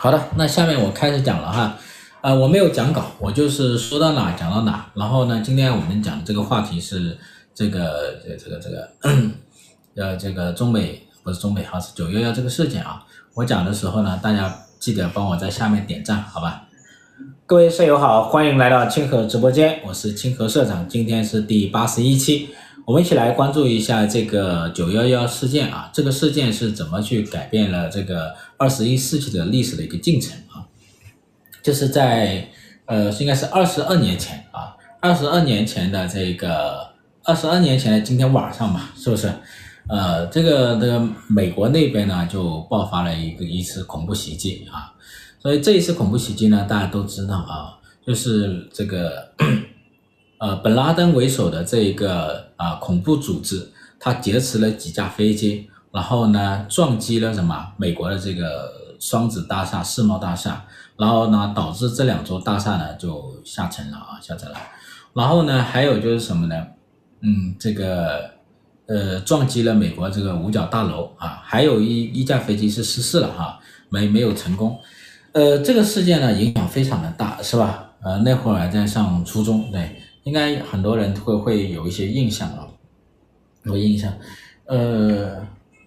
好的，那下面我开始讲了哈，我没有讲稿，我就是说到哪讲到哪。然后呢，今天我们讲的这个话题是这个不是中美，是911这个事件啊。我讲的时候呢，大家记得帮我在下面点赞，好吧？各位舍友好，欢迎来到清河直播间，我是清河社长，今天是第81期。我们一起来关注一下这个911事件啊，这个事件是怎么去改变了这个21世纪的历史的一个进程啊。就是在应该是22年前啊，22年前的今天晚上吧，是不是？这个美国那边呢就爆发了一次恐怖袭击啊。所以这一次恐怖袭击呢，大家都知道啊，就是这个本拉登为首的这一个恐怖组织，他劫持了几架飞机，然后呢撞击了美国的这个双子大厦、世贸大厦，然后呢导致这两座大厦呢就下沉了啊，然后呢还有就是什么呢？撞击了美国这个五角大楼啊，还有一架飞机是失事了哈，没有成功。这个事件呢影响非常的大，是吧？那会儿还在上初中，对。应该很多人会有一些印象啊，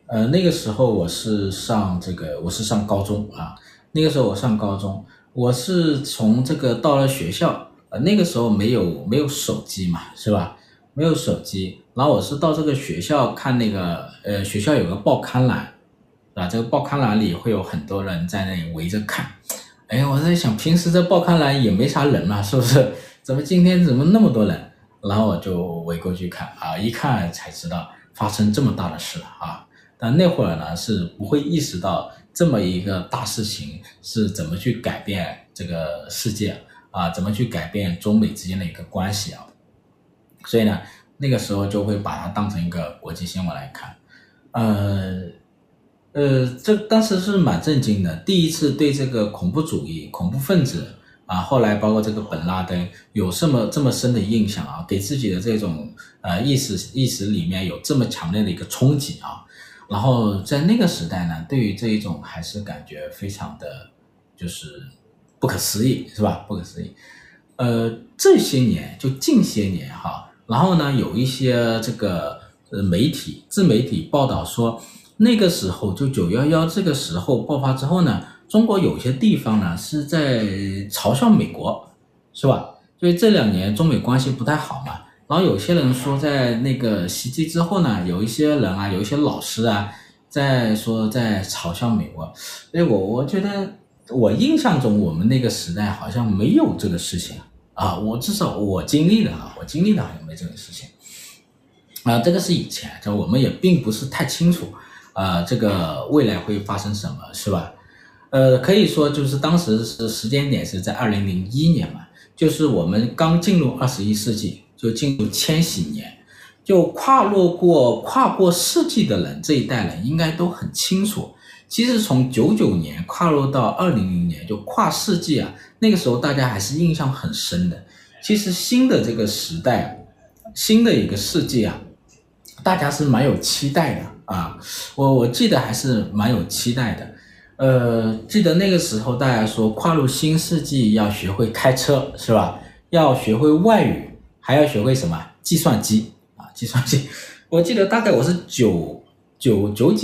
那个时候我是上高中啊，我是从这个到了学校，那个时候没有手机嘛，是吧？没有手机，然后我是到这个学校看那个学校有个报刊栏啊，这个报刊栏里会有很多人在那里围着看，哎，我在想平时这报刊栏也没啥人嘛，是不是？今天怎么那么多人？然后我就围过去看啊，一看才知道发生这么大的事了啊！但那会儿呢是不会意识到这么一个大事情是怎么去改变这个世界啊，怎么去改变中美之间的一个关系啊！所以呢，那个时候就会把它当成一个国际新闻来看。这当时是蛮震惊的，第一次对这个恐怖主义、恐怖分子。啊，后来包括这个本拉登有这么深的印象啊，给自己的这种意识里面有这么强烈的一个冲击啊，然后在那个时代呢，对于这一种还是感觉非常的就是不可思议，是吧？不可思议。近些年哈，然后呢有一些这个自媒体报道说，那个时候就911这个时候爆发之后呢。中国有些地方呢是在嘲笑美国，是吧？所以这2年中美关系不太好嘛。然后有些人说，在那个袭击之后呢，有一些人啊，有一些老师啊，在嘲笑美国。所以我觉得，我印象中我们那个时代好像没有这个事情啊。我至少我经历的好像没这个事情啊。这个是以前，就我们也并不是太清楚啊，这个未来会发生什么，是吧？可以说就是当时是时间点是在2001年嘛，就是我们刚进入21世纪，就进入千禧年，就跨过世纪的人，这一代人应该都很清楚。其实从99年跨入到200年，就跨世纪啊，那个时候大家还是印象很深的。其实新的这个时代，新的一个世纪啊，大家是蛮有期待的啊，我记得还是蛮有期待的。记得那个时候大家说跨入新世纪要学会开车，是吧？要学会外语，还要学会什么？计算机。我记得大概我是96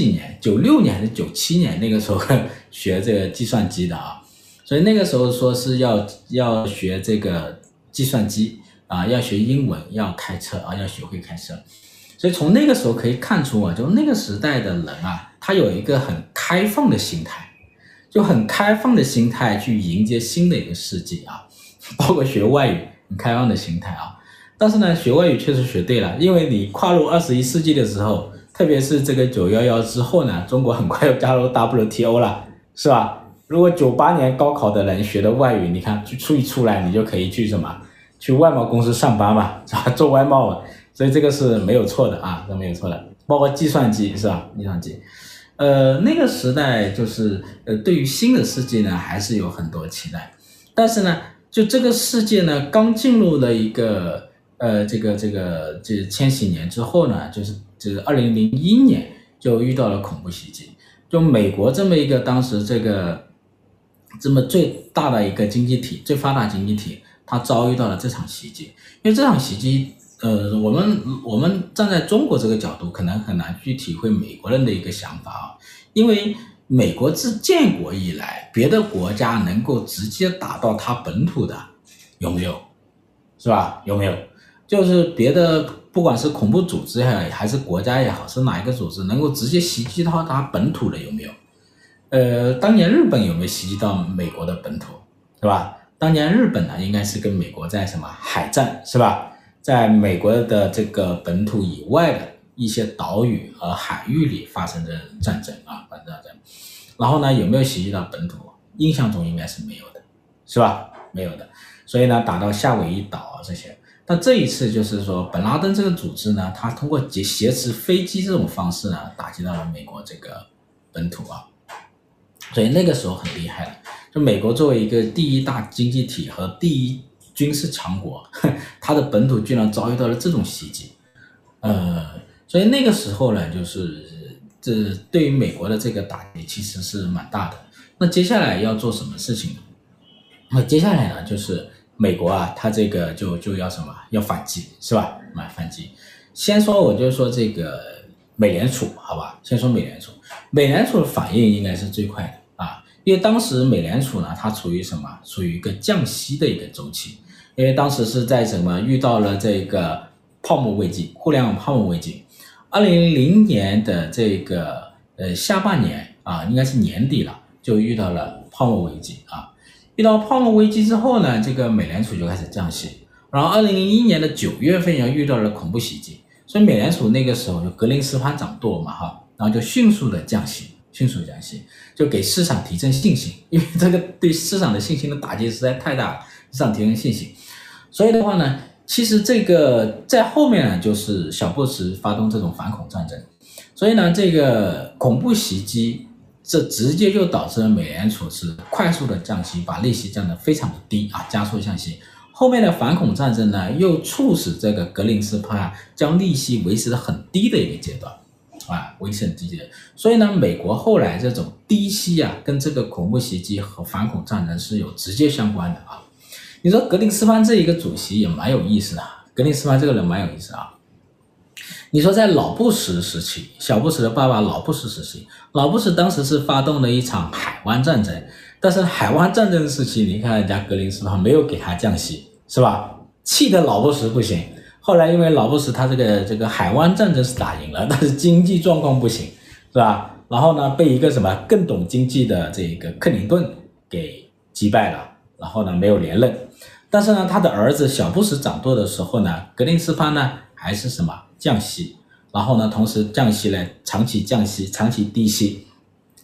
年还是97年那个时候学这个计算机的啊，所以那个时候说是要学这个计算机啊，要学英文，要开车啊，要学会开车。所以从那个时候可以看出啊，就那个时代的人啊，他有一个很开放的心态，去迎接新的一个世纪啊，包括学外语，很开放的心态啊。但是呢，学外语确实学对了，因为你跨入21世纪的时候，特别是这个911之后呢，中国很快又加入 WTO 了，是吧？如果98年高考的人学的外语，你看出来你就可以去外贸公司上班嘛，是吧？做外贸嘛。所以这个是没有错的啊，包括计算机，是吧？那个时代就是对于新的世界呢还是有很多期待，但是呢，就这个世界呢刚进入了一个这千禧年之后呢，就是2001年就遇到了恐怖袭击，就美国这么一个当时这个这么最大的一个经济体，最发达经济体，它遭遇到了这场袭击。因为这场袭击，我们站在中国这个角度，可能很难去体会美国人的一个想法啊。因为美国自建国以来，别的国家能够直接打到它本土的，有没有？是吧？有没有？就是别的，不管是恐怖组织也好，还是国家也好，是哪一个组织能够直接袭击到它本土的，有没有？当年日本有没有袭击到美国的本土，是吧？当年日本呢，应该是跟美国在什么海战，是吧？在美国的这个本土以外的一些岛屿和海域里发生的战争啊，反正战争。然后呢，有没有袭击到本土？印象中应该是没有的，是吧？没有的。所以呢，打到夏威夷岛啊这些。但这一次就是说，本拉登这个组织呢，他通过挟持飞机这种方式呢，打击到了美国这个本土啊。所以那个时候很厉害了，就美国作为一个第一大经济体和第一军事强国，它的本土居然遭遇到了这种袭击，所以那个时候呢，就是这对于美国的这个打击其实是蛮大的。那接下来要做什么事情呢？那接下来呢，就是美国啊，它这个就要什么？要反击，是吧？反击。先说我就说这个美联储，好吧？先说美联储。美联储的反应应该是最快的啊，因为当时美联储呢，它处于什么？处于一个降息的一个周期，因为当时是在什么遇到了这个泡沫危机，互联网泡沫危机。2000年的这个下半年啊，应该是年底了，就遇到了泡沫危机啊。遇到泡沫危机之后呢，这个美联储就开始降息，然后2001年的9月份又遇到了恐怖袭击，所以美联储那个时候就格林斯潘掌舵嘛哈。然后就迅速的降息，就给市场提振信心，因为这个对市场的信心的打击实在太大了，市场提振信心。所以的话呢，其实这个在后面呢，就是小布什发动这种反恐战争，所以呢，这个恐怖袭击，这直接就导致了美联储是快速的降息，把利息降得非常的低啊，加速降息。后面的反恐战争呢，又促使这个格林斯潘将利息维持得很低的一个阶段。啊，危险低点，所以呢，美国后来这种低息啊，跟这个恐怖袭击和反恐战争是有直接相关的啊。你说格林斯潘这一个主席也蛮有意思的，格林斯潘这个人蛮有意思啊。你说在老布什时期，小布什的爸爸老布什时期，老布什当时是发动了一场海湾战争，但是海湾战争时期，你看人家格林斯潘没有给他降息，是吧？气得老布什不行。后来因为老布什他这个海湾战争是打赢了，但是经济状况不行，是吧？然后呢，被一个什么更懂经济的这个克林顿给击败了，然后呢没有连任。但是呢，他的儿子小布什掌舵的时候呢，格林斯潘呢还是什么降息，然后呢同时降息来长期低息，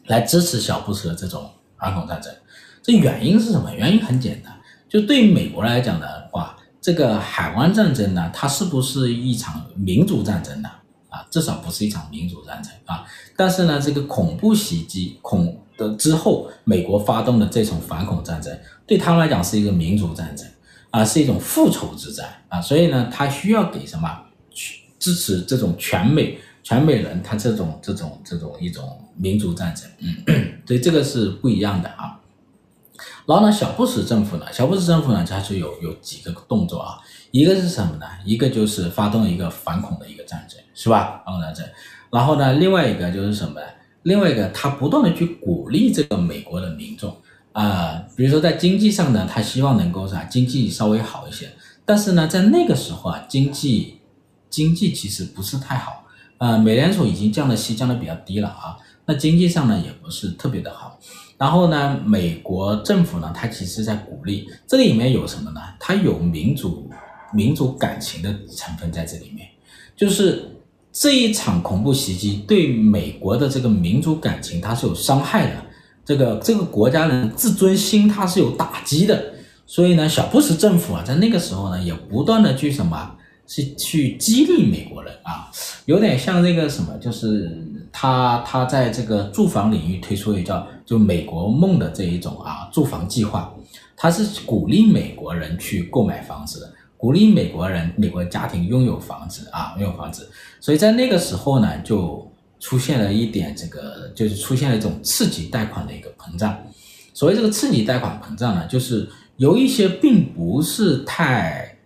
来支持小布什的这种反恐战争。这原因是什么？原因很简单，就对于美国来讲的话，这个海湾战争呢，它是不是一场民族战争呢？啊，至少不是一场民族战争啊。但是呢，这个恐怖袭击之后，美国发动的这种反恐战争，对他们来讲是一个民族战争啊，是一种复仇之战啊。所以呢，他需要给什么支持这种全美人他这种一种民族战争，所以这个是不一样的啊。然后呢，小布什政府呢，它就有几个动作啊，一个是什么呢？一个就是发动一个反恐的一个战争，是吧？反恐战争。然后呢，另外一个就是什么呢？另外一个，他不断的去鼓励这个美国的民众啊、比如说在经济上呢，他希望能够啥，经济稍微好一些。但是呢，在那个时候啊，经济其实不是太好，美联储已经降了息，降的比较低了啊，那经济上呢也不是特别的好。然后呢，美国政府呢，它其实在鼓励，这里面有什么呢？它有民族感情的成分在这里面，就是这一场恐怖袭击对美国的这个民族感情它是有伤害的，这个国家的自尊心它是有打击的，所以呢，小布什政府啊，在那个时候呢，也不断的去什么，是去激励美国人啊，有点像那个什么，就是他在这个住房领域推出一叫就美国梦的这一种啊住房计划，它是鼓励美国人去购买房子的，鼓励美国家庭拥有房子，所以在那个时候呢，就出现了一点这个，就是出现了一种次级贷款的一个膨胀所谓这个次级贷款膨胀呢，就是由一些并不是太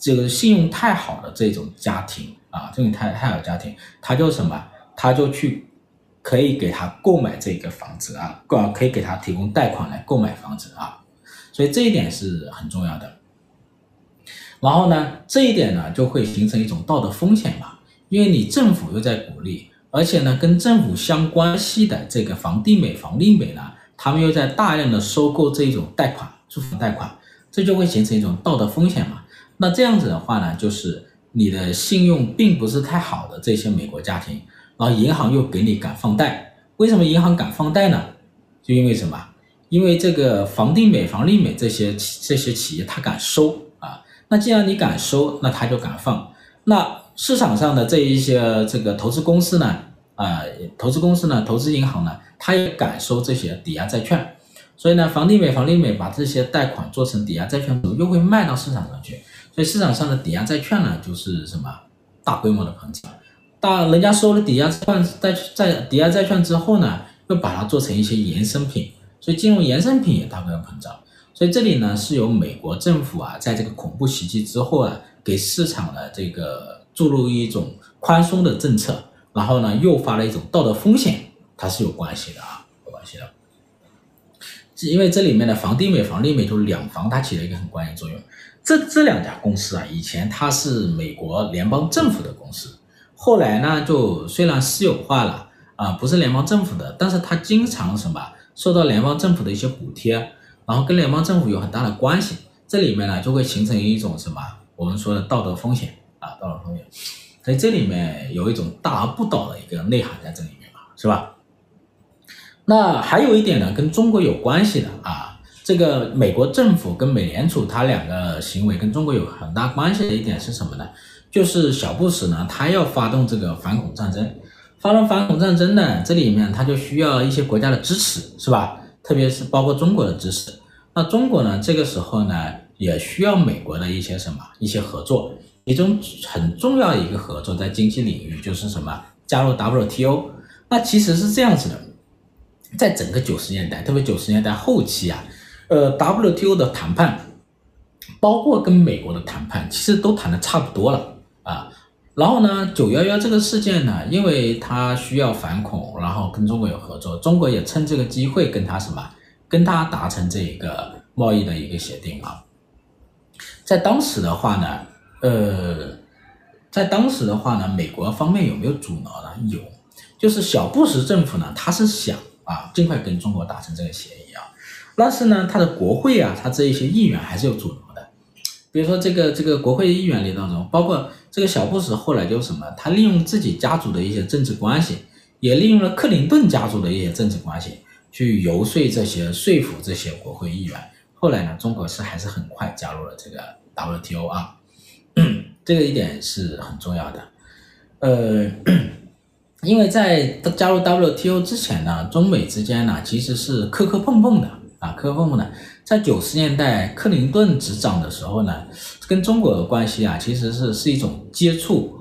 这个信用太好的这种家庭啊，这种太好的家庭，他就什么，他就去可以给他购买这个房子啊，可以给他提供贷款来购买房子啊，所以这一点是很重要的。然后呢，这一点呢就会形成一种道德风险嘛，因为你政府又在鼓励，而且呢跟政府相关系的这个房地美、房利美呢，他们又在大量的收购这一种贷款，住房贷款，这就会形成一种道德风险嘛。那这样子的话呢，就是你的信用并不是太好的这些美国家庭，然后银行又给你敢放贷，为什么银行敢放贷呢？就因为什么？因为这个房地美、房利美这些企业它敢收啊，那既然你敢收，那它就敢放。那市场上的这一些这个投资公司呢，投资银行呢，它也敢收这些抵押债券，所以呢，房地美、房利美把这些贷款做成抵押债券，又会卖到市场上去，所以市场上的抵押债券呢，就是什么大规模的膨胀。人家收了抵押债券之后呢，又把它做成一些衍生品，所以金融衍生品也大规模膨胀。所以这里呢是由美国政府啊，在这个恐怖袭击之后啊，给市场的这个注入一种宽松的政策，然后呢诱发了一种道德风险，它是有关系的啊，有关系的。因为这里面的房地美、房利美就是两房，它起了一个很关键作用。这两家公司啊，以前它是美国联邦政府的公司。后来呢，就虽然私有化了啊，不是联邦政府的，但是它经常什么受到联邦政府的一些补贴，然后跟联邦政府有很大的关系。这里面呢，就会形成一种什么我们说的道德风险啊，道德风险。所以这里面有一种大而不倒的一个内涵在这里面嘛，是吧？那还有一点呢，跟中国有关系的啊，这个美国政府跟美联储它两个行为跟中国有很大关系的一点是什么呢？就是小布什呢，他要发动这个反恐战争，发动反恐战争呢，这里面他就需要一些国家的支持，是吧？特别是包括中国的支持。那中国呢，这个时候呢，也需要美国的一些合作，其中很重要的一个合作在经济领域就是什么？加入 WTO。那其实是这样子的，在整个90年代，特别90年代后期啊，WTO 的谈判，包括跟美国的谈判，其实都谈得差不多了。啊，然后呢911这个事件呢，因为它需要反恐，然后跟中国有合作，中国也趁这个机会跟他达成这个贸易的一个协定啊。在当时的话呢，美国方面有没有阻挠呢？有，就是小布什政府呢，他是想啊尽快跟中国达成这个协议啊，但是呢他的国会啊，他这一些议员还是有阻挠的。比如说这个国会议员里当中，包括这个小布什后来就什么，他利用自己家族的一些政治关系，也利用了克林顿家族的一些政治关系，去游说说服这些国会议员。后来呢，中国还是很快加入了这个 WTO 啊，这个一点是很重要的。因为在加入 WTO 之前呢，中美之间呢其实是磕磕碰碰的。在90年代克林顿执掌的时候呢，跟中国的关系啊，其实是一种接触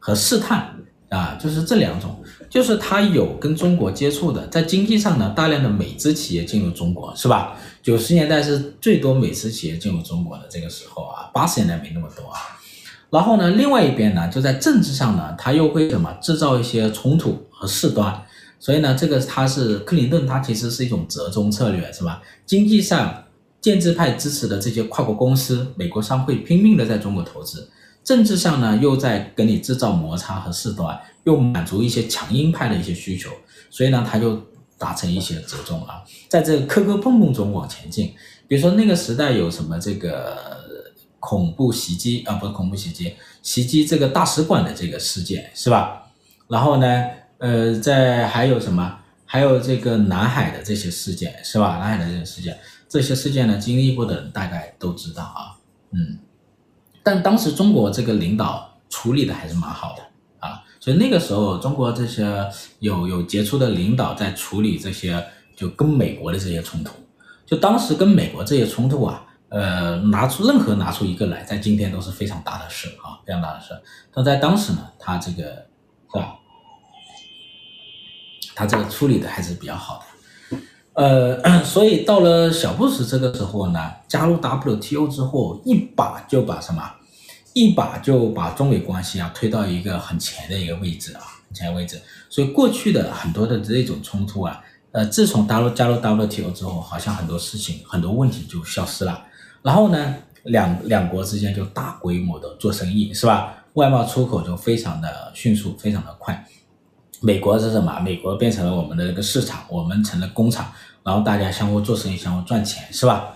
和试探啊，就是这两种，就是他有跟中国接触的，在经济上呢，大量的美资企业进入中国，是吧？90年代是最多美资企业进入中国的这个时候啊，80年代没那么多啊。然后呢，另外一边呢，就在政治上呢，他又会制造一些冲突和事端。所以呢，这个他是克林顿，他其实是一种折中策略，是吧？经济上建制派支持的这些跨国公司，美国商会拼命的在中国投资；政治上呢，又在给你制造摩擦和事端，又满足一些强硬派的一些需求。所以呢，他就达成一些折中啊，在这个磕磕碰碰中往前进。比如说那个时代有什么这个袭击这个大使馆的这个事件，是吧？然后呢？还有这个南海的这些事件，是吧？南海的这些事件呢，经历过的人大概都知道啊，但当时中国这个领导处理的还是蛮好的啊，所以那个时候中国这些有杰出的领导在处理这些就跟美国的这些冲突，就当时跟美国这些冲突啊，任何拿出一个来，在今天都是非常大的事啊，非常大的事。但在当时呢，他这个是吧？他这个处理的还是比较好的。所以到了小布什这个时候呢，加入 WTO 之后，一把就把中美关系推到一个很前的一个位置啊，很前的位置。所以过去的很多的这种冲突啊，自从加入 WTO 之后，好像很多事情很多问题就消失了。然后呢，两国之间就大规模的做生意，是吧？外贸出口就非常的迅速，非常的快。美国是什么？美国变成了我们的这个市场，我们成了工厂，然后大家相互做生意，相互赚钱，是吧？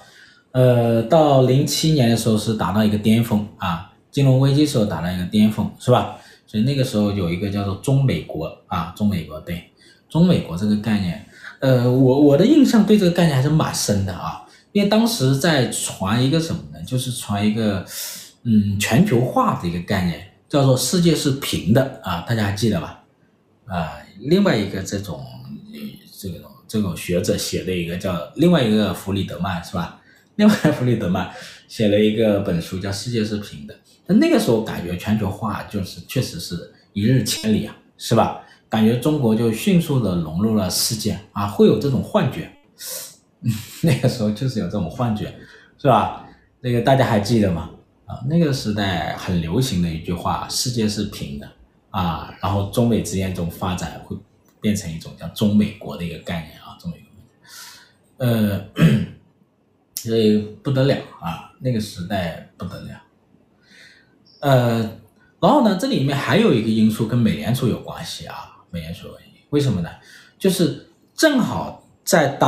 到07年的时候是达到一个巅峰啊，金融危机时候达到一个巅峰，是吧？所以那个时候有一个叫做中美国啊，中美国这个概念，我的印象对这个概念还是蛮深的啊，因为当时在传一个什么呢？就是传一个全球化的一个概念，叫做世界是平的啊，大家还记得吧？啊，另外一个这种学者写的一个叫另外一个弗里德曼，是吧？另外弗里德曼写了一个本书叫《世界是平的》，那个时候感觉全球化就是确实是一日千里啊，是吧？感觉中国就迅速的融入了世界啊，会有这种幻觉。那个时候就是有这种幻觉，是吧？那个大家还记得吗？啊，那个时代很流行的一句话：世界是平的。啊，然后中美之间这种发展会变成一种叫中美国的一个概念啊，中美国，所以不得了啊，那个时代不得了。然后呢，这里面还有一个因素跟美联储有关系啊，美联储为什么呢？就是正好在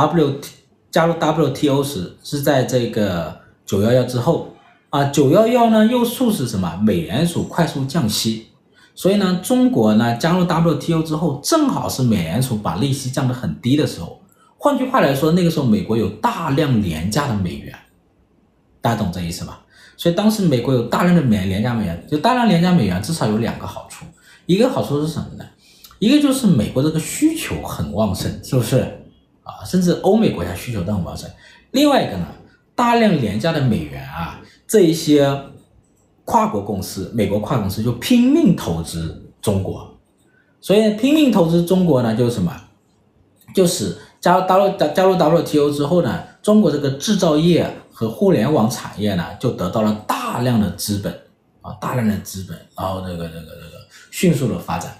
加入 WTO 时是在这个911之后啊，911呢又促使什么？美联储快速降息。所以呢，中国呢加入 WTO 之后，正好是美联储把利息降得很低的时候。换句话来说，那个时候美国有大量廉价的美元，大家懂这意思吧？所以当时美国有大量的廉价美元，就大量廉价美元至少有两个好处，一个好处是什么呢？一个就是美国这个需求很旺盛，是不是啊？甚至欧美国家需求都很旺盛。另外一个呢，大量廉价的美元啊，这一些。跨国公司，美国跨国公司就拼命投资中国，所以拼命投资中国呢，就是什么？就是加入 WTO 之后呢，中国这个制造业和互联网产业呢，就得到了大量的资本啊，大量的资本，然后这个迅速的发展。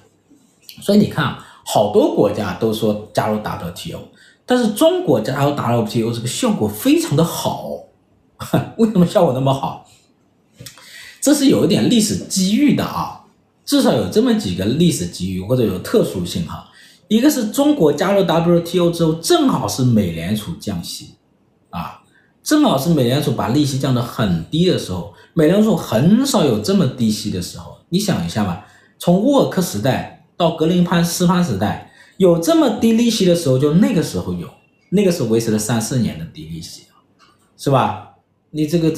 所以你看，好多国家都说加入 WTO， 但是中国加入 WTO 这个效果非常的好，为什么效果那么好？这是有一点历史机遇的啊，至少有这么几个历史机遇或者有特殊性哈。一个是中国加入 WTO 之后，正好是美联储降息啊，正好是美联储把利息降得很低的时候，美联储很少有这么低息的时候。你想一下吧，从沃尔克时代到格林斯潘时代，有这么低利息的时候，就那个时候有，那个时候维持了3-4年的低利息，是吧？你这个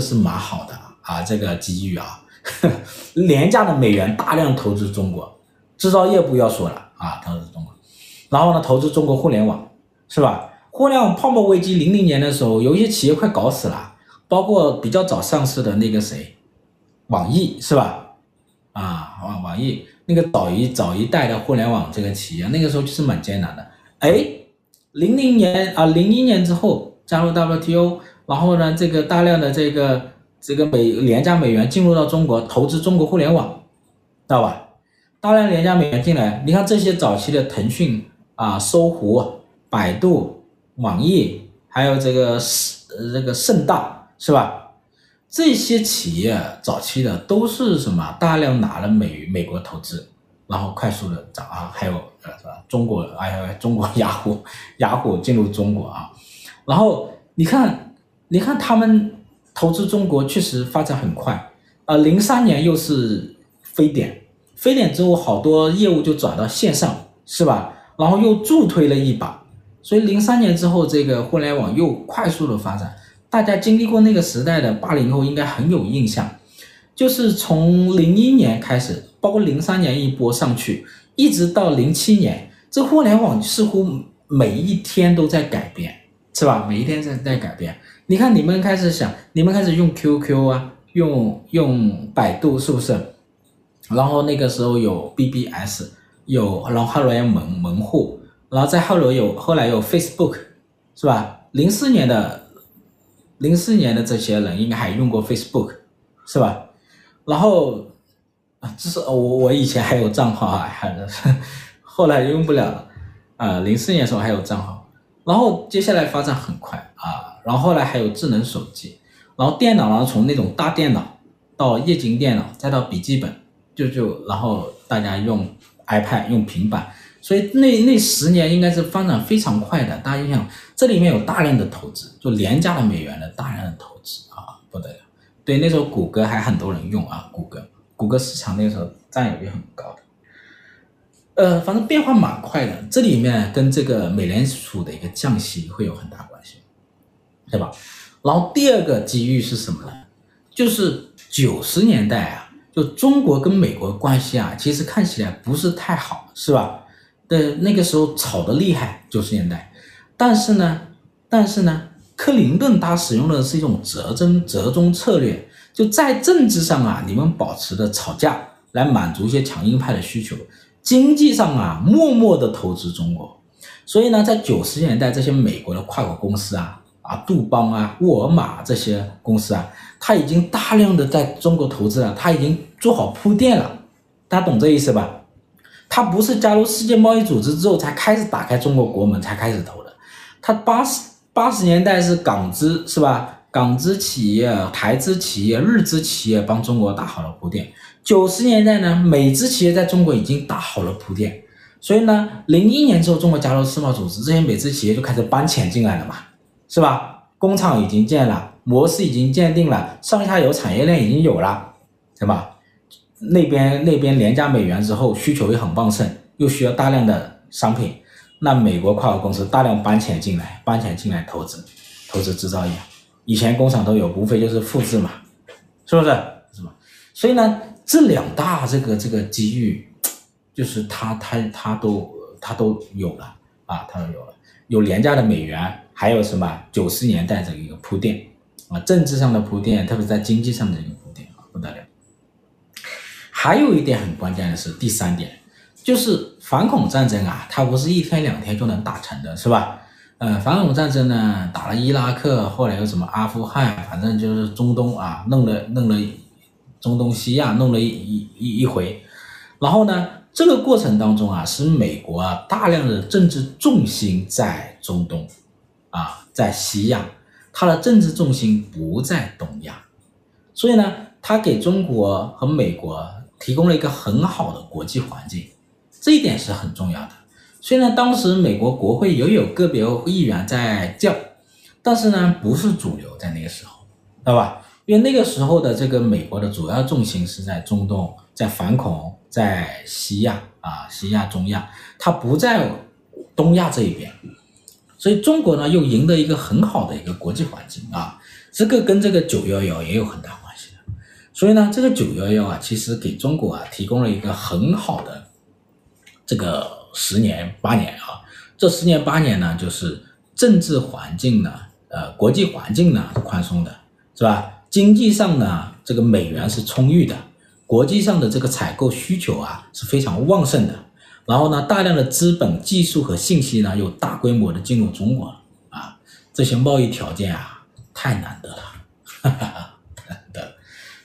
是蛮好的。啊，这个机遇啊，廉价的美元大量投资中国，制造业不要说了啊，投资中国，然后呢，投资中国互联网，是吧？互联网泡沫危机00年的时候，有一些企业快搞死了，包括比较早上市的那个谁，网易是吧？啊，网易那个早一代的互联网这个企业，那个时候就是蛮艰难的。哎，01年之后加入 WTO， 然后呢，这个大量的这个廉价美元进入到中国，投资中国互联网，知道吧？大量廉价美元进来，你看这些早期的腾讯啊、搜狐、百度、网易，还有这个盛大，是吧？这些企业早期的都是什么？大量拿了美国投资，然后快速的涨啊，还有是吧？中国雅虎进入中国啊，然后你看他们。投资中国确实发展很快，03年又是非典之后，好多业务就转到线上，是吧？然后又助推了一把，所以03年之后，这个互联网又快速的发展。大家经历过那个时代的80后应该很有印象，就是从01年开始，包括03年一波上去，一直到07年，这互联网似乎每一天都在改变，是吧？每一天在改变。你看你们开始用 QQ 啊，用百度，是不是？然后那个时候有 BBS， 然后还有门户，然后再后来有 Facebook 是吧？零四年的这些人应该还用过 Facebook 是吧？然后就是我以前还有账号啊，后来用不了了啊。04年的时候还有账号，然后接下来发展很快啊，然后后来还有智能手机，然后电脑，然后从那种大电脑到液晶电脑，再到笔记本，然后大家用 iPad 用平板，所以那10年应该是发展非常快的。大家想，这里面有大量的投资，就廉价的美元的大量的投资啊，不得了。对，那时候谷歌还很多人用啊，谷歌市场那时候占有率很高的。反正变化蛮快的，这里面跟这个美联储的一个降息会有很大关系，对吧？然后第二个机遇是什么呢？就是90年代啊，就中国跟美国关系啊，其实看起来不是太好，是吧？对，那个时候吵得厉害，90年代。但是呢，克林顿他使用的是一种折中策略，就在政治上啊，你们保持着吵架来满足一些强硬派的需求。经济上啊，默默的投资中国，所以呢，在90年代这些美国的跨国公司啊，杜邦啊、沃尔玛这些公司啊，它已经大量的在中国投资了，它已经做好铺垫了，大家懂这意思吧？它不是加入世界贸易组织之后才开始打开中国国门才开始投的，它80年代是港资是吧？港资企业、台资企业、日资企业帮中国打好了铺垫。90年代呢，美资企业在中国已经打好了铺垫，所以呢，01年之后中国加入世贸组织，这些美资企业就开始搬钱进来了嘛，是吧？工厂已经建了，模式已经鉴定了，上下游产业链已经有了，对吧？那边廉价美元之后需求也很旺盛，又需要大量的商品，那美国跨国公司大量搬钱进来投资制造业，以前工厂都有，无非就是复制嘛，是不是？是吧？所以呢，这两大这个机遇，就是它都有了啊，它都有了，有廉价的美元，还有什么90年代这一个铺垫啊，政治上的铺垫，特别是在经济上的一个铺垫啊，不得了。还有一点很关键的是第三点，就是反恐战争啊，它不是一天两天就能打成的，是吧？反恐战争呢，打了伊拉克，后来有什么阿富汗，反正就是中东啊，弄了。中东西亚弄了一回，然后呢，这个过程当中啊，使美国啊大量的政治重心在中东啊，在西亚，它的政治重心不在东亚，所以呢，它给中国和美国提供了一个很好的国际环境，这一点是很重要的。虽然当时美国国会也有个别议员在叫，但是呢，不是主流在那个时候，对吧？因为那个时候的这个美国的主要重心是在中东，在反恐，在西亚啊，西亚中亚，它不在东亚这一边，所以中国呢又赢得一个很好的一个国际环境啊，这个跟这个911也有很大关系的，所以呢，这个911啊，其实给中国啊提供了一个很好的这个10年8年啊，这10年8年呢，就是政治环境呢，国际环境呢是宽松的，是吧？经济上呢，这个美元是充裕的，国际上的这个采购需求啊是非常旺盛的，然后呢，大量的资本、技术和信息呢又大规模的进入中国了啊，这些贸易条件啊太难得了，太难得了。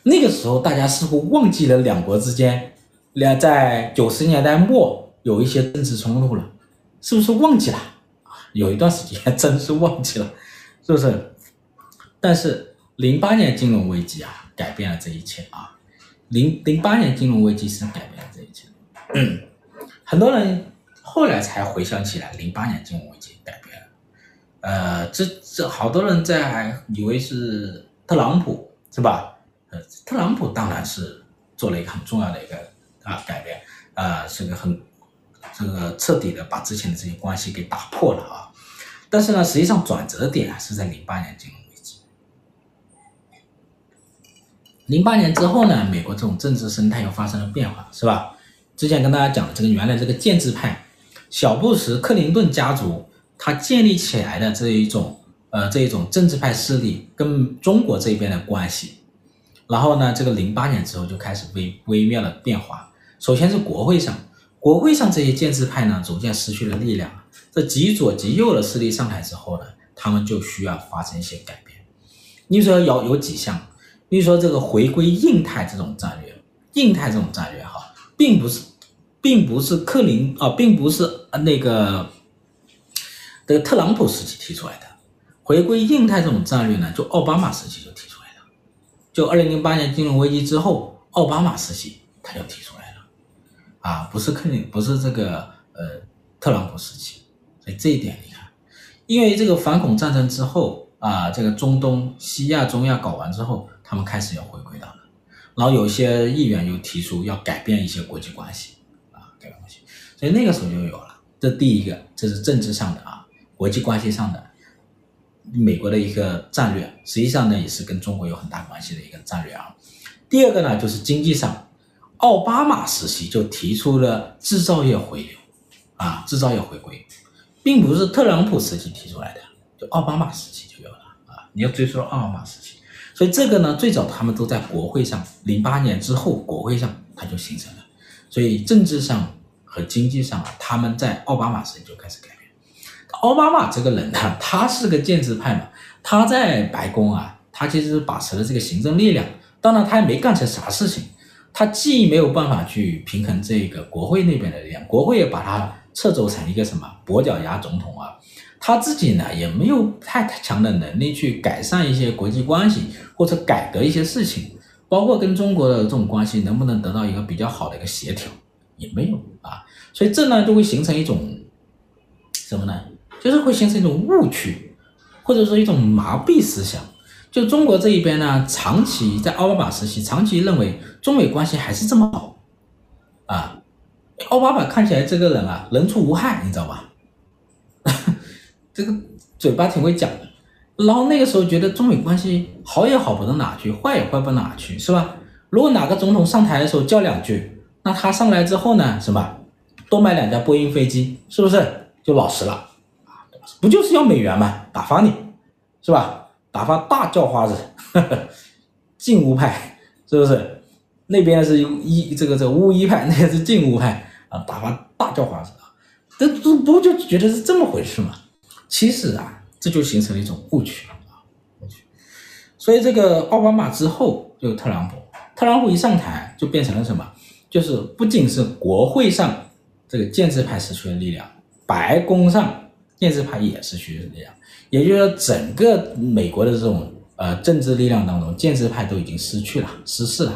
那个时候大家似乎忘记了两国之间在90年代末有一些政治冲突了，是不是忘记了？有一段时间真是忘记了，是不是？但是08年金融危机啊，改变了这一切啊！08年金融危机是改变了这一切。很多人后来才回想起来，08年金融危机改变了。这好多人在以为是特朗普是吧？特朗普当然是做了一个很重要的一个啊改变啊，是个很这个彻底的把之前的这些关系给打破了啊。但是呢，实际上转折点啊是在08年金融。08年之后呢，美国这种政治生态又发生了变化，是吧？之前跟大家讲的这个原来这个建制派，小布什、克林顿家族他建立起来的这一种政治派势力跟中国这边的关系，然后呢，这个08年之后就开始微妙的变化。首先是国会上这些建制派呢逐渐失去了力量，这极左极右的势力上台之后呢，他们就需要发生一些改变。你说有几项，你说这个回归印太这种战略，并不是并不是特朗普时期提出来的。回归印太这种战略呢，就奥巴马时期就提出来了，就2008年金融危机之后，奥巴马时期他就提出来了啊，不是这个特朗普时期。所以这一点你看，因为这个反恐战争之后啊，这个中东、西亚、中亚搞完之后，他们开始要回归到了，然后有些议员又提出要改变一些国际关系啊，改变关系，所以那个时候就有了。这第一个，这是政治上的啊，国际关系上的。美国的一个战略，实际上呢也是跟中国有很大关系的一个战略啊。第二个呢就是经济上，奥巴马时期就提出了制造业回流啊，制造业回归，并不是特朗普时期提出来的，就奥巴马时期就有了啊。你要追溯到奥巴马时期，所以这个呢最早他们都在国会上，08年之后国会上它就形成了，所以政治上和经济上啊，他们在奥巴马时期就开始改变。奥巴马这个人呢，他是个建制派嘛，他在白宫啊，他其实把持了这个行政力量，当然他也没干成啥事情，他既没有办法去平衡这个国会那边的力量，国会也把他掣肘成一个什么跛脚鸭总统啊，他自己呢也没有太强的能力去改善一些国际关系或者改革一些事情，包括跟中国的这种关系能不能得到一个比较好的一个协调也没有啊，所以这呢就会形成一种什么呢？就是会形成一种误区，或者说一种麻痹思想。就中国这一边呢，长期在奥巴马时期，长期认为中美关系还是这么好啊。奥巴马看起来这个人啊，人畜无害，你知道吧？这个嘴巴挺会讲的。然后那个时候觉得中美关系好也好不到哪去，坏也坏不到哪去，是吧？如果哪个总统上台的时候叫两句，那他上来之后呢，什么多买两架波音飞机，是不是就老实了？不就是要美元吗？打发你，是吧？打发大叫花子，进乌派，是不是？那边是这个乌一派，那边是进乌派啊，打发大叫花子啊，这不就觉得是这么回事吗？其实啊，这就形成了一种误区啊，误区。所以这个奥巴马之后就特朗普，特朗普一上台就变成了什么？就是不仅是国会上这个建制派失去了力量，白宫上。建制派也是虚的力量，也就是说，整个美国的这种政治力量当中，建制派都已经失去了、失势了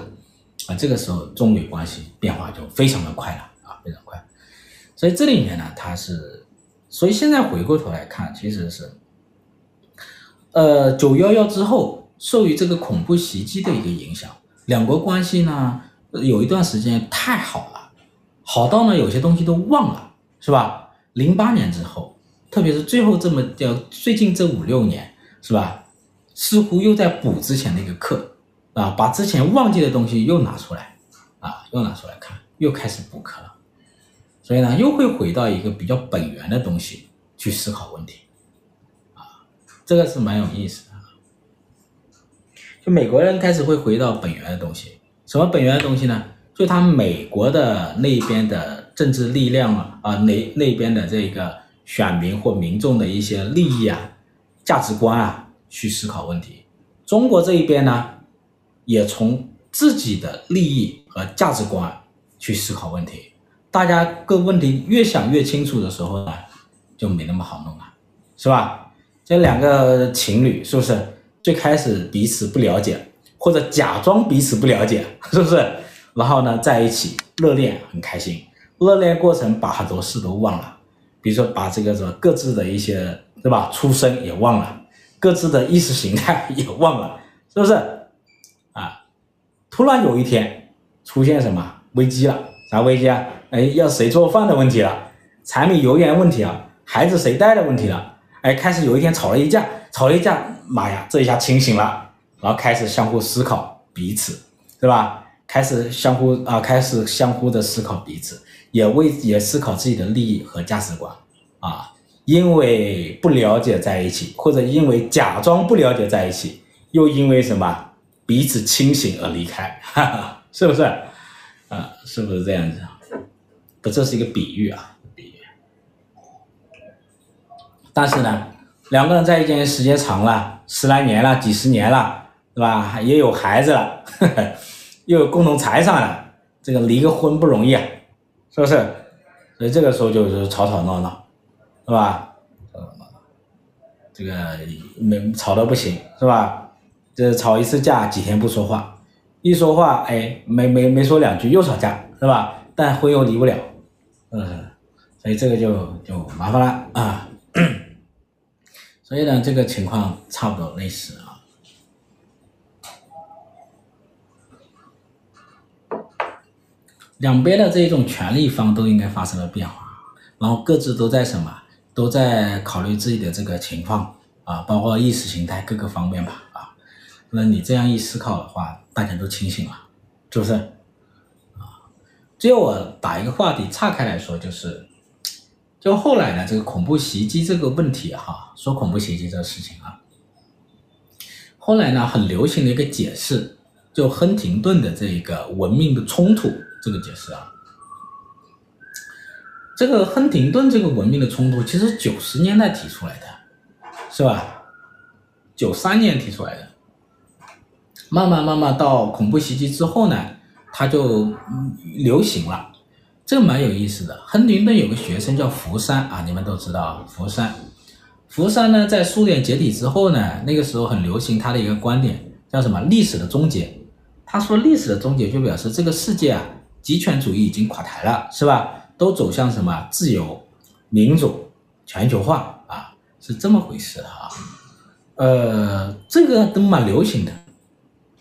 啊。这个时候，中美关系变化就非常的快了啊，非常快。所以这里面呢，所以现在回过头来看，其实是911之后，受于这个恐怖袭击的一个影响，两国关系呢有一段时间太好了，好到呢有些东西都忘了，是吧？08年之后。特别是最近这5-6年，是吧？似乎又在补之前的一个课啊，把之前忘记的东西又拿出来啊，又拿出来看，又开始补课了。所以呢，又会回到一个比较本源的东西去思考问题啊，这个是蛮有意思的。就美国人开始会回到本源的东西，什么本源的东西呢？就他美国的那边的政治力量啊，那边的这个。选民或民众的一些利益啊、价值观啊，去思考问题。中国这一边呢，也从自己的利益和价值观去思考问题。大家各问题越想越清楚的时候呢，就没那么好弄了，是吧？这两个情侣是不是最开始彼此不了解，或者假装彼此不了解，是不是？然后呢，在一起热恋很开心，热恋过程把很多事都忘了。比如说把这个什么各自的一些对吧出身也忘了，各自的意识形态也忘了，是不是啊？突然有一天出现什么危机了？啥危机啊？哎，要谁做饭的问题了，柴米油盐问题了，孩子谁带的问题了，哎，开始有一天吵了一架，妈呀，这一下清醒了，然后开始相互思考彼此，对吧？开始相互的思考彼此，也思考自己的利益和价值观啊，因为不了解在一起，或者因为假装不了解在一起，又因为什么彼此清醒而离开，哈哈，是不是啊？是不是这样子？不，这是一个比喻啊，比喻。但是呢，两个人在一起时间长了，10来年了，几十年了，对吧？也有孩子了，呵呵，又有共同财产了，这个离个婚不容易啊，是不是？所以这个时候就是吵吵闹闹，是吧？这个没吵到不行，是吧？这吵一次架几天不说话，一说话，哎，没说两句又吵架，是吧？但婚又离不了，所以这个就麻烦了啊。所以呢，这个情况差不多类似啊。两边的这种权利方都应该发生了变化，然后各自都在什么？都在考虑自己的这个情况啊，包括意识形态各个方面吧啊。那你这样一思考的话，大家都清醒了，是不是？啊，最后我打一个话题岔开来说，就后来呢，这个恐怖袭击这个问题哈，说恐怖袭击这个事情啊，后来呢很流行的一个解释，就亨廷顿的这个文明的冲突这个解释啊。这个亨廷顿这个文明的冲突其实90年代提出来的，是吧？93年提出来的，慢慢到恐怖袭击之后呢，它就流行了，这蛮有意思的。亨廷顿有个学生叫福山啊，你们都知道福山呢，在苏联解体之后呢，那个时候很流行他的一个观点，叫什么历史的终结。他说历史的终结就表示这个世界啊，极权主义已经垮台了，是吧？都走向什么自由、民主、全球化啊，是这么回事啊。这个都蛮流行的。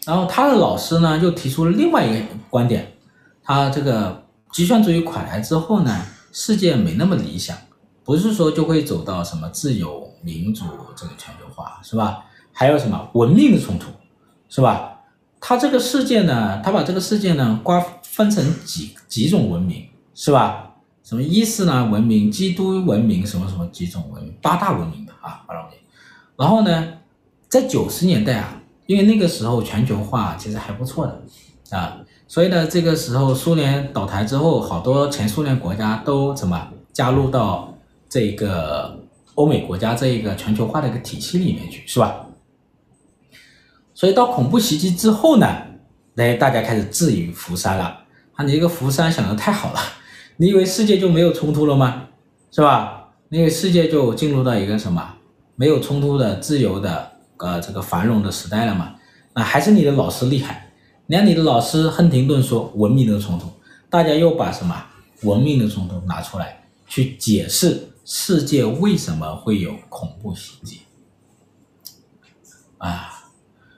然后他的老师呢，又提出了另外一个观点，他这个极权主义垮台之后呢，世界没那么理想，不是说就会走到什么自由、民主这个全球化，是吧？还有什么文明的冲突，是吧？他把这个世界呢，分成几种文明，是吧？什么伊斯兰文明、基督文明，什么几种文明，8大文明的啊，8大文明。然后呢，在90年代啊，因为那个时候全球化其实还不错的啊，所以呢，这个时候苏联倒台之后，好多前苏联国家都怎么加入到这个欧美国家这个全球化的一个体系里面去，是吧？所以到恐怖袭击之后呢，大家开始质疑福山了，你这个福山想的太好了。你以为世界就没有冲突了吗？是吧？那个世界就进入到一个什么没有冲突的自由的这个繁荣的时代了吗？那还是你的老师厉害。你看你的老师亨廷顿说文明的冲突，大家又把什么文明的冲突拿出来去解释世界为什么会有恐怖袭击啊！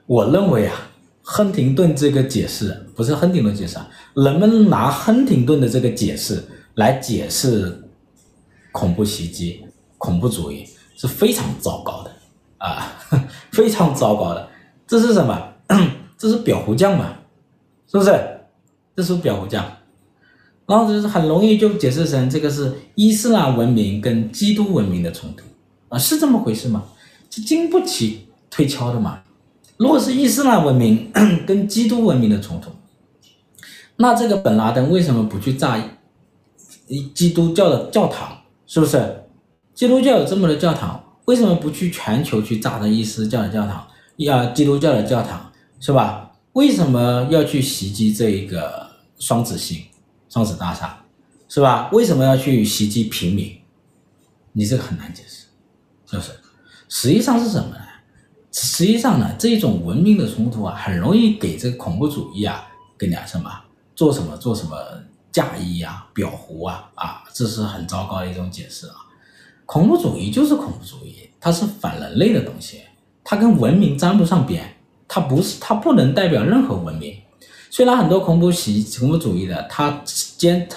我认为啊，亨廷顿这个解释不是亨廷顿解释啊，人们拿亨廷顿的这个解释来解释恐怖袭击、恐怖主义是非常糟糕的啊，非常糟糕的。这是什么？这是裱糊匠嘛，是不是？这是裱糊匠。然后就是很容易就解释成这个是伊斯兰文明跟基督文明的冲突啊，是这么回事吗？这经不起推敲的嘛。如果是伊斯兰文明跟基督文明的冲突，那这个本拉登为什么不去炸基督教的教堂？是不是？基督教有这么多教堂，为什么不去全球去炸的伊斯教的教堂？基督教的教堂，是吧？为什么要去袭击这一个双子大厦，是吧？为什么要去袭击平民？你这个很难解释，是不是？实际上是什么呢？实际上呢，这种文明的冲突啊，很容易给这个恐怖主义啊，给你什么做什么嫁衣啊、裱糊啊，这是很糟糕的一种解释啊。恐怖主义就是恐怖主义，它是反人类的东西，它跟文明沾不上边，它不能代表任何文明。虽然很多恐怖主义的，他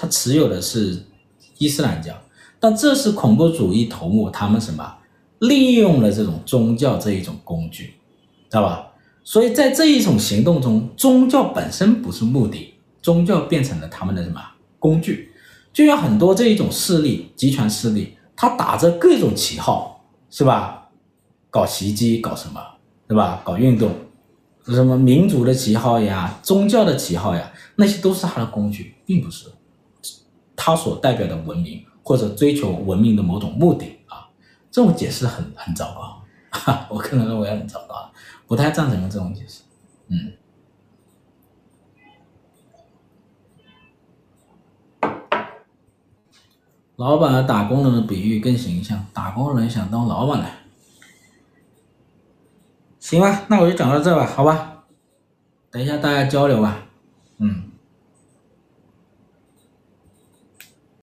持有的是伊斯兰教，但这是恐怖主义头目他们什么？利用了这种宗教这一种工具，知道吧？所以在这一种行动中，宗教本身不是目的，宗教变成了他们的什么工具？就像很多这一种势力、集权势力，他打着各种旗号，是吧？搞袭击，搞什么，对吧？搞运动，什么民族的旗号呀、宗教的旗号呀，那些都是他的工具，并不是他所代表的文明或者追求文明的某种目的。这种解释很糟糕，我个人认为很糟糕，不太赞成这种解释。嗯，老板和打工人的比喻更形象，打工人想当老板了。行吧，那我就讲到这吧，好吧，等一下大家交流吧。嗯。